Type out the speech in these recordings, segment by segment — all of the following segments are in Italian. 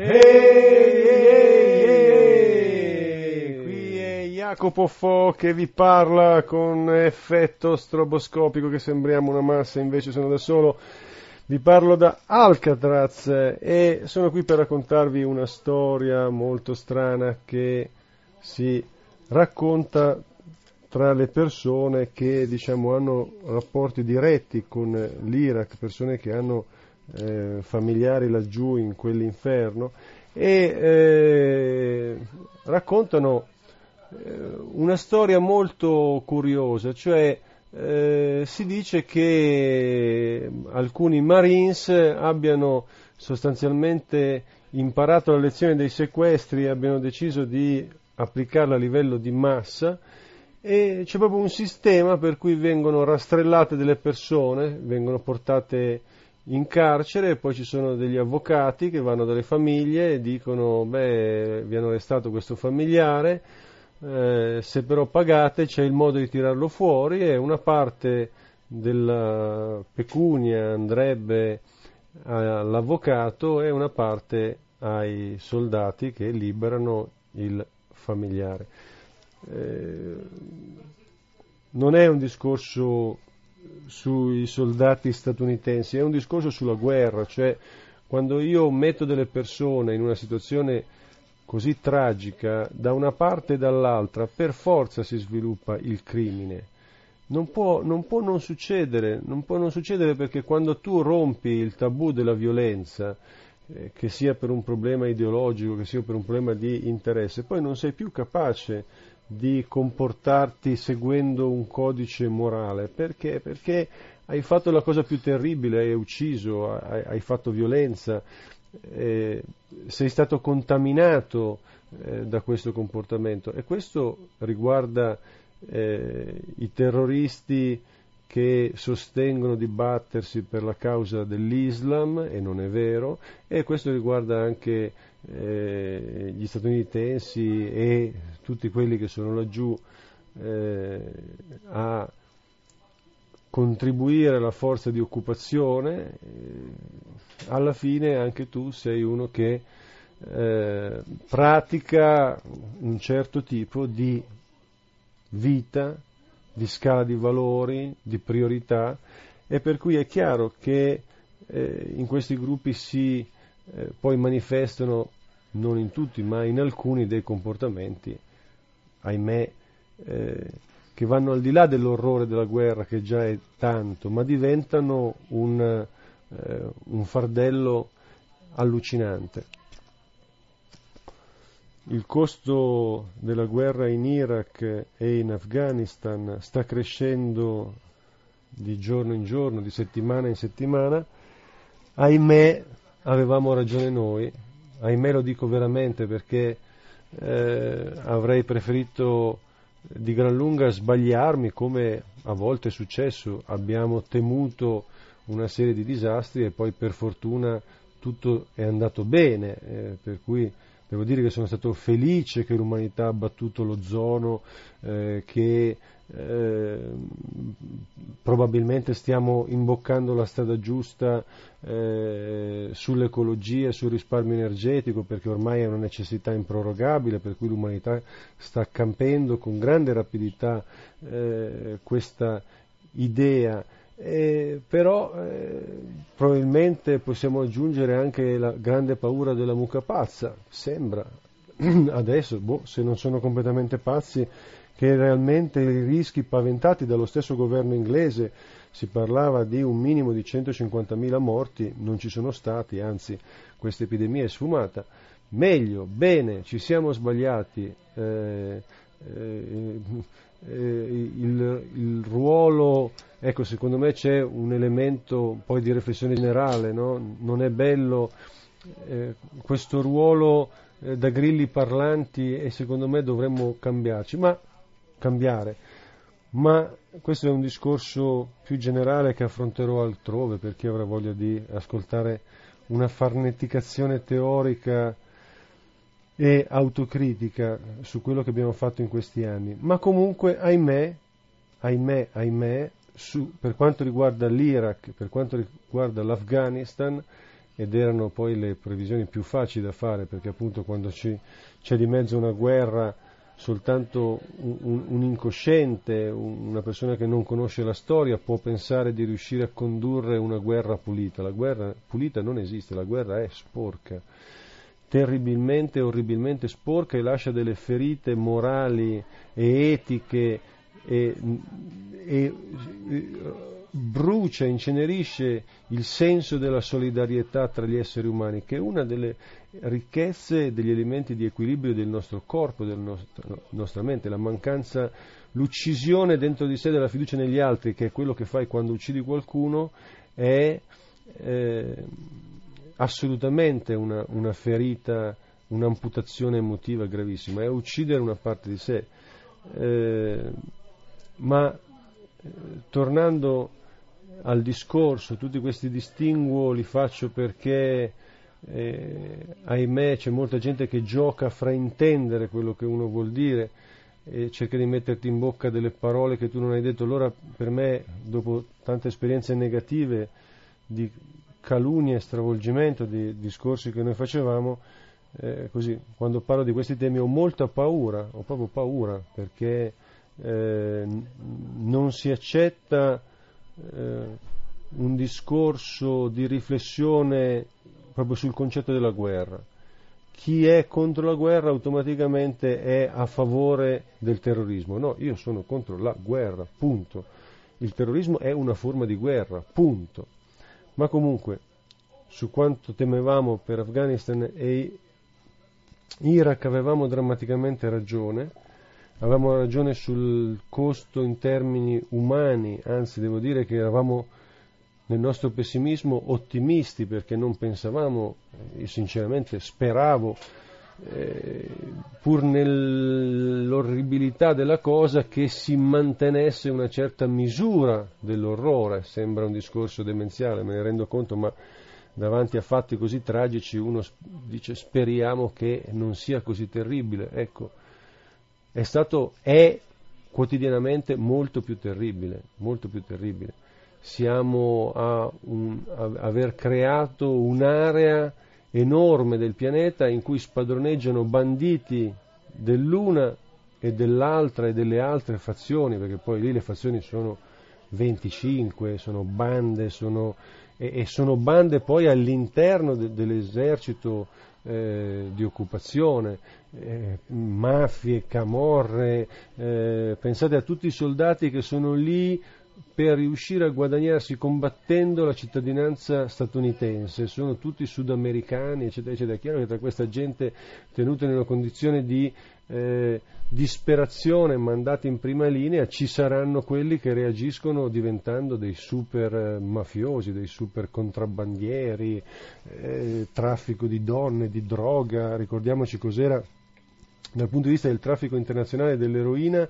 Qui è Jacopo Fo che vi parla con effetto stroboscopico che sembriamo una massa, invece sono da solo. Vi parlo da Alcatraz e sono qui per raccontarvi una storia molto strana che si racconta tra le persone che hanno rapporti diretti con l'Iraq, persone che hanno familiari laggiù in quell'inferno e raccontano una storia molto curiosa, cioè si dice che alcuni Marines abbiano sostanzialmente imparato la lezione dei sequestri e abbiano deciso di applicarla a livello di massa, e c'è proprio un sistema per cui vengono rastrellate delle persone, vengono portate in carcere, poi ci sono degli avvocati che vanno dalle famiglie e dicono: beh, vi hanno arrestato questo familiare, se però pagate c'è il modo di tirarlo fuori, e una parte della pecunia andrebbe all'avvocato e una parte ai soldati che liberano il familiare. Non è un discorso sui soldati statunitensi, è un discorso sulla guerra, cioè quando io metto delle persone in una situazione così tragica, da una parte e dall'altra per forza si sviluppa il crimine. Non può non succedere, perché quando tu rompi il tabù della violenza, che sia per un problema ideologico, che sia per un problema di interesse, poi non sei più capace di comportarti seguendo un codice morale. Perché? Perché hai fatto la cosa più terribile, hai ucciso, hai fatto violenza, sei stato contaminato da questo comportamento, e questo riguarda i terroristi che sostengono di battersi per la causa dell'Islam, e non è vero, e questo riguarda anche gli statunitensi e tutti quelli che sono laggiù a contribuire alla forza di occupazione. Alla fine anche tu sei uno che pratica un certo tipo di vita, di scala di valori, di priorità, e per cui è chiaro che in questi gruppi si poi manifestano, non in tutti ma in alcuni, dei comportamenti, ahimè, che vanno al di là dell'orrore della guerra, che già è tanto, ma diventano un fardello allucinante. Il costo della guerra in Iraq e in Afghanistan sta crescendo di giorno in giorno, di settimana in settimana. Ahimè, avevamo ragione noi, ahimè lo dico veramente, perché avrei preferito di gran lunga sbagliarmi, come a volte è successo. Abbiamo temuto una serie di disastri e poi per fortuna tutto è andato bene, per cui devo dire che sono stato felice che l'umanità ha battuto l'ozono, che probabilmente stiamo imboccando la strada giusta sull'ecologia, sul risparmio energetico, perché ormai è una necessità improrogabile, per cui l'umanità sta cambiando con grande rapidità questa idea. Però probabilmente possiamo aggiungere anche la grande paura della mucca pazza. Sembra adesso, se non sono completamente pazzi, che realmente i rischi paventati dallo stesso governo inglese, si parlava di un minimo di 150.000 morti, non ci sono stati, anzi questa epidemia è sfumata. Meglio, bene, ci siamo sbagliati. Il ruolo, ecco, secondo me c'è un elemento poi di riflessione generale, no? Non è bello questo ruolo da grilli parlanti, e secondo me dovremmo cambiare, ma questo è un discorso più generale che affronterò altrove, per chi avrà voglia di ascoltare una farneticazione teorica e autocritica su quello che abbiamo fatto in questi anni. Ma comunque, ahimè, per quanto riguarda l'Iraq, per quanto riguarda l'Afghanistan, ed erano poi le previsioni più facili da fare, perché appunto quando c'è di mezzo una guerra soltanto un incosciente, una persona che non conosce la storia può pensare di riuscire a condurre una guerra pulita. La guerra pulita non esiste, la guerra è sporca, terribilmente, orribilmente sporca, e lascia delle ferite morali e etiche e brucia, incenerisce il senso della solidarietà tra gli esseri umani, che è una delle ricchezze, degli elementi di equilibrio del nostro corpo, della nostra mente. La mancanza, l'uccisione dentro di sé della fiducia negli altri, che è quello che fai quando uccidi qualcuno, è assolutamente una ferita, un'amputazione emotiva gravissima, è uccidere una parte di sé. Tornando al discorso, tutti questi distinguo li faccio perché ahimè c'è molta gente che gioca a fraintendere quello che uno vuol dire e cerca di metterti in bocca delle parole che tu non hai detto. Allora per me, dopo tante esperienze negative di calunnia e stravolgimento di discorsi che noi facevamo, così quando parlo di questi temi ho molta paura, ho proprio paura, perché non si accetta un discorso di riflessione proprio sul concetto della guerra. Chi è contro la guerra automaticamente è a favore del terrorismo. No, io sono contro la guerra, punto. Il terrorismo è una forma di guerra, punto. Ma comunque, su quanto temevamo per Afghanistan e Iraq avevamo drammaticamente ragione. Avevamo ragione sul costo in termini umani, anzi devo dire che eravamo nel nostro pessimismo ottimisti, perché non pensavamo, io sinceramente speravo, pur nell'orribilità della cosa, che si mantenesse una certa misura dell'orrore. Sembra un discorso demenziale, me ne rendo conto, ma davanti a fatti così tragici uno dice speriamo che non sia così terribile. Ecco, è quotidianamente molto più terribile, molto più terribile. Siamo aver creato un'area enorme del pianeta in cui spadroneggiano banditi dell'una e dell'altra e delle altre fazioni, perché poi lì le fazioni sono 25, sono bande, sono bande poi all'interno dell'esercito di occupazione, mafie, camorre, pensate a tutti i soldati che sono lì per riuscire a guadagnarsi combattendo la cittadinanza statunitense, sono tutti sudamericani, eccetera, eccetera. È chiaro che tra questa gente tenuta in una condizione di disperazione, mandati in prima linea, ci saranno quelli che reagiscono diventando dei super mafiosi, dei super contrabbandieri, traffico di donne, di droga. Ricordiamoci cos'era dal punto di vista del traffico internazionale dell'eroina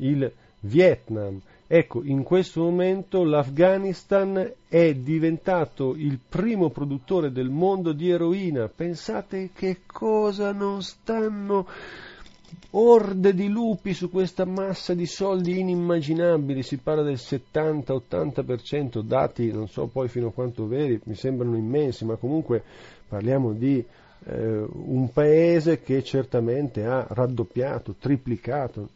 il Vietnam. Ecco, in questo momento l'Afghanistan è diventato il primo produttore del mondo di eroina. Pensate che cosa non stanno, orde di lupi su questa massa di soldi inimmaginabili. Si parla del 70-80%, dati non so poi fino a quanto veri, mi sembrano immensi, ma comunque parliamo di un paese che certamente ha raddoppiato, triplicato.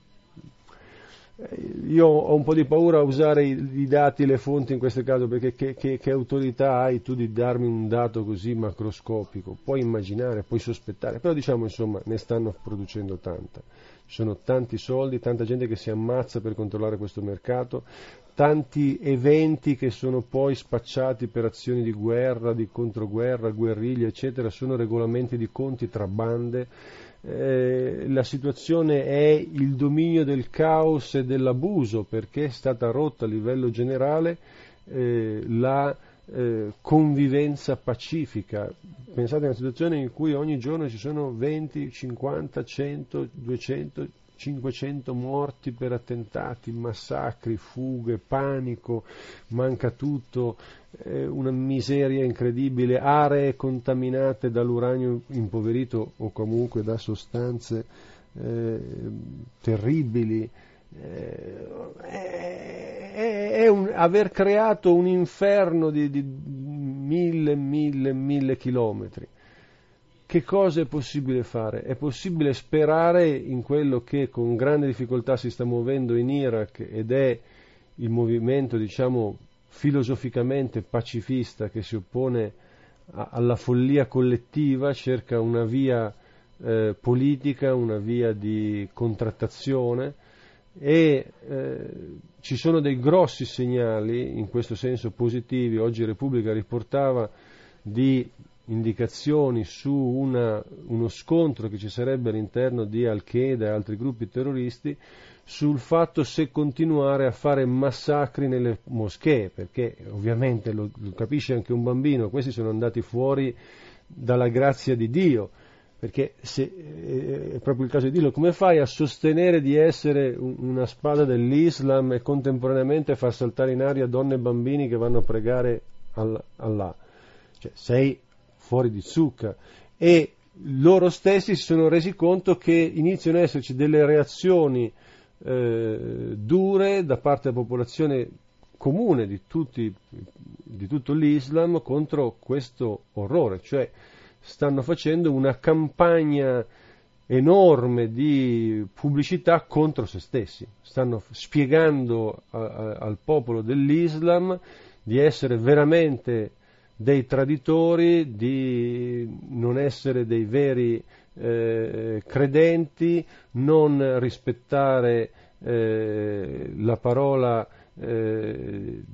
Io ho un po' di paura a usare i dati, le fonti in questo caso, perché che autorità hai tu di darmi un dato così macroscopico? Puoi immaginare, puoi sospettare, però diciamo insomma ne stanno producendo tanta. Ci sono tanti soldi, tanta gente che si ammazza per controllare questo mercato, tanti eventi che sono poi spacciati per azioni di guerra, di controguerra, guerriglia, eccetera, sono regolamenti di conti tra bande. La situazione è il dominio del caos e dell'abuso, perché è stata rotta a livello generale la convivenza pacifica. Pensate a una situazione in cui ogni giorno ci sono 20, 50, 100, 200, 500 morti per attentati, massacri, fughe, panico, manca tutto, una miseria incredibile, aree contaminate dall'uranio impoverito o comunque da sostanze terribili. È aver creato un inferno di mille chilometri. Che cosa è possibile fare? È possibile sperare in quello che con grande difficoltà si sta muovendo in Iraq, ed è il movimento, diciamo, filosoficamente pacifista che si oppone alla follia collettiva, cerca una via politica, una via di contrattazione, e ci sono dei grossi segnali in questo senso positivi. Oggi Repubblica riportava di indicazioni su uno scontro che ci sarebbe all'interno di Al-Qaeda e altri gruppi terroristi sul fatto se continuare a fare massacri nelle moschee, perché ovviamente lo capisce anche un bambino, questi sono andati fuori dalla grazia di Dio, perché se è proprio il caso di dirlo, come fai a sostenere di essere una spada dell'Islam e contemporaneamente far saltare in aria donne e bambini che vanno a pregare Allah? Cioè, sei fuori di zucca. E loro stessi si sono resi conto che iniziano ad esserci delle reazioni dure da parte della popolazione comune di tutto l'Islam contro questo orrore, cioè stanno facendo una campagna enorme di pubblicità contro se stessi, stanno spiegando al popolo dell'Islam di essere veramente dei traditori, di non essere dei veri credenti, non rispettare la parola del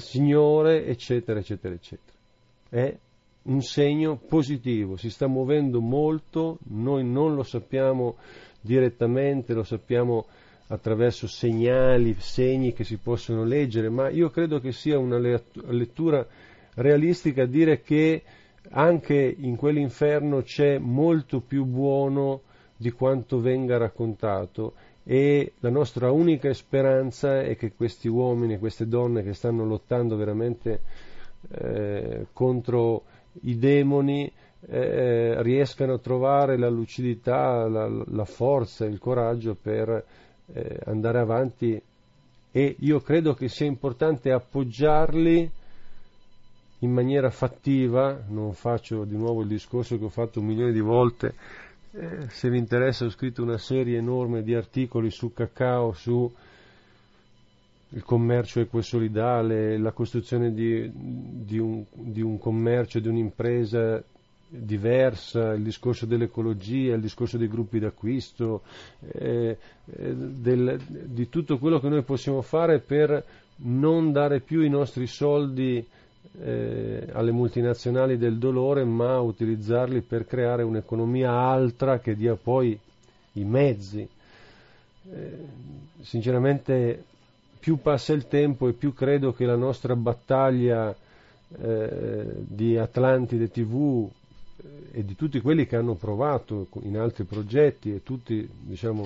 Signore, eccetera, eccetera, eccetera. È un segno positivo, si sta muovendo molto, noi non lo sappiamo direttamente, lo sappiamo attraverso segni che si possono leggere, ma io credo che sia una lettura realistica dire che anche in quell'inferno c'è molto più buono di quanto venga raccontato, e la nostra unica speranza è che questi uomini e queste donne che stanno lottando veramente contro i demoni riescano a trovare la lucidità, la forza, il coraggio per andare avanti, e io credo che sia importante appoggiarli in maniera fattiva. Non faccio di nuovo il discorso che ho fatto un milione di volte, se vi interessa ho scritto una serie enorme di articoli su cacao, su il commercio equosolidale, la costruzione di un commercio, di un'impresa diversa, il discorso dell'ecologia, il discorso dei gruppi d'acquisto, di tutto quello che noi possiamo fare per non dare più i nostri soldi alle multinazionali del dolore, ma utilizzarli per creare un'economia altra che dia poi i mezzi. Sinceramente più passa il tempo e più credo che la nostra battaglia di Atlantide TV e di tutti quelli che hanno provato in altri progetti, e tutti, diciamo,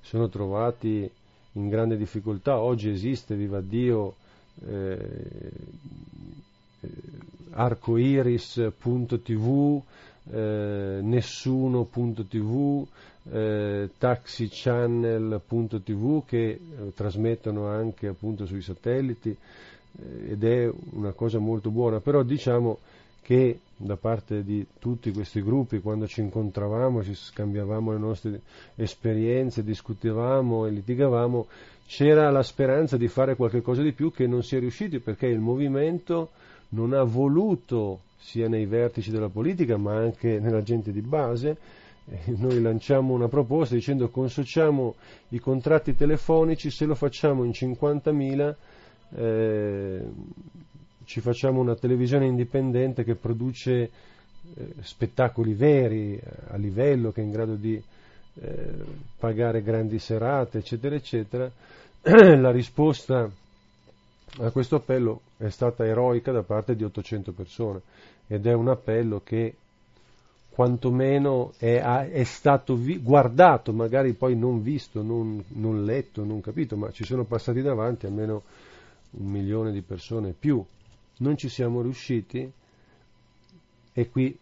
sono trovati in grande difficoltà. Oggi esiste, viva Dio, Arcoiris.tv, Nessuno.tv, Taxi Channel.tv, che trasmettono anche appunto sui satelliti, ed è una cosa molto buona. Però diciamo che da parte di tutti questi gruppi, quando ci incontravamo, ci scambiavamo le nostre esperienze, discutevamo e litigavamo, c'era la speranza di fare qualche cosa di più, che non si è riusciti perché il movimento non ha voluto, sia nei vertici della politica ma anche nella gente di base. Noi lanciamo una proposta dicendo: consociamo i contratti telefonici, se lo facciamo in 50.000 ci facciamo una televisione indipendente che produce spettacoli veri, a livello, che è in grado di pagare grandi serate, eccetera eccetera. La risposta a questo appello è stata eroica da parte di 800 persone, ed è un appello che quantomeno è stato guardato, magari poi non visto, non letto, non capito, ma ci sono passati davanti almeno 1 milione di persone e più. Non ci siamo riusciti, e qui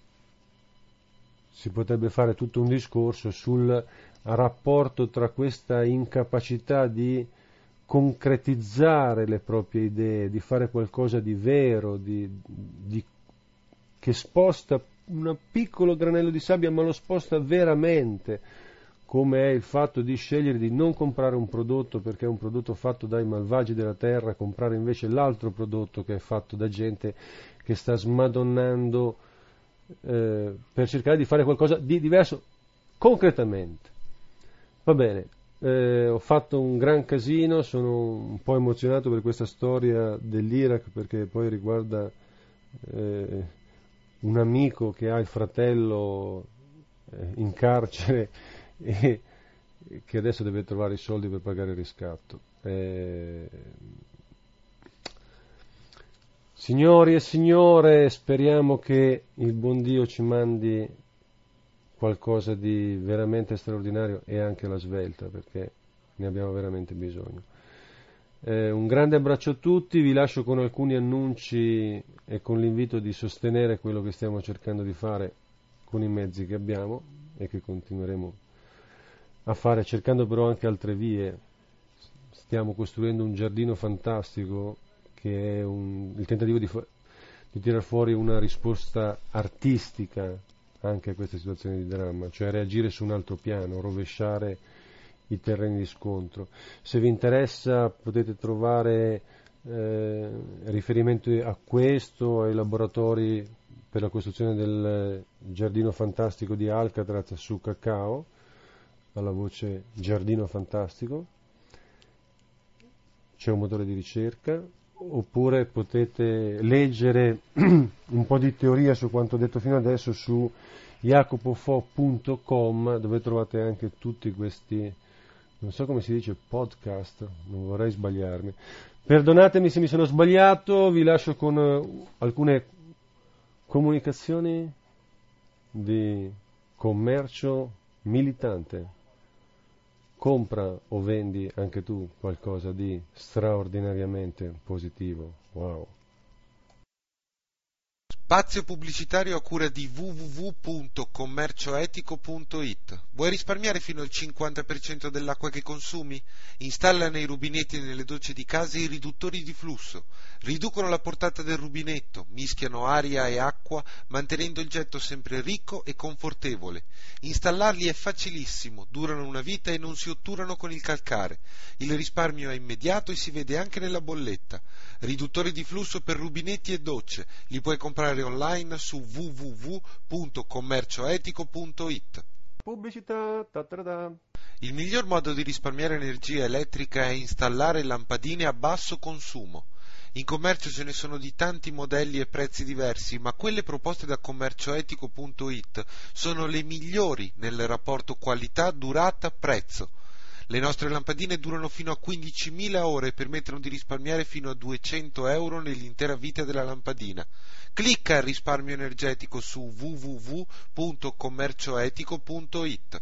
si potrebbe fare tutto un discorso sul rapporto tra questa incapacità di concretizzare le proprie idee, di fare qualcosa di vero, che sposta un piccolo granello di sabbia, ma lo sposta veramente, come è il fatto di scegliere di non comprare un prodotto perché è un prodotto fatto dai malvagi della terra, comprare invece l'altro prodotto che è fatto da gente che sta smadonnando per cercare di fare qualcosa di diverso concretamente. Va bene. Ho fatto un gran casino, sono un po' emozionato per questa storia dell'Iraq perché poi riguarda un amico che ha il fratello in carcere e che adesso deve trovare i soldi per pagare il riscatto. Signori e signore, speriamo che il buon Dio ci mandi qualcosa di veramente straordinario e anche alla svelta, perché ne abbiamo veramente bisogno. Un grande abbraccio a tutti, vi lascio con alcuni annunci e con l'invito di sostenere quello che stiamo cercando di fare con i mezzi che abbiamo e che continueremo a fare, cercando però anche altre vie. Stiamo costruendo un giardino fantastico che è il tentativo di tirar fuori una risposta artistica anche a queste situazioni di dramma, cioè reagire su un altro piano, rovesciare i terreni di scontro. Se vi interessa potete trovare riferimento a questo, ai laboratori per la costruzione del giardino fantastico di Alcatraz su Cacao, alla voce Giardino Fantastico, c'è un motore di ricerca. Oppure potete leggere un po' di teoria su quanto ho detto fino adesso su jacopofo.com, dove trovate anche tutti questi, non so come si dice, podcast, non vorrei sbagliarmi. Perdonatemi se mi sono sbagliato, vi lascio con alcune comunicazioni di commercio militante. Compra o vendi anche tu qualcosa di straordinariamente positivo. Wow. Spazio pubblicitario a cura di www.commercioetico.it. Vuoi risparmiare fino al 50% dell'acqua che consumi? Installa nei rubinetti e nelle docce di casa i riduttori di flusso. Riducono la portata del rubinetto, mischiano aria e acqua, mantenendo il getto sempre ricco e confortevole. Installarli è facilissimo, durano una vita e non si otturano con il calcare. Il risparmio è immediato e si vede anche nella bolletta. Riduttori di flusso per rubinetti e docce. Li puoi comprare online su www.commercioetico.it. Pubblicità. Il miglior modo di risparmiare energia elettrica è installare lampadine a basso consumo. In commercio ce ne sono di tanti modelli e prezzi diversi, ma quelle proposte da commercioetico.it sono le migliori nel rapporto qualità-durata-prezzo. Le nostre lampadine durano fino a 15.000 ore e permettono di risparmiare fino a 200 euro nell'intera vita della lampadina. Clicca al risparmio energetico su www.commercioetico.it.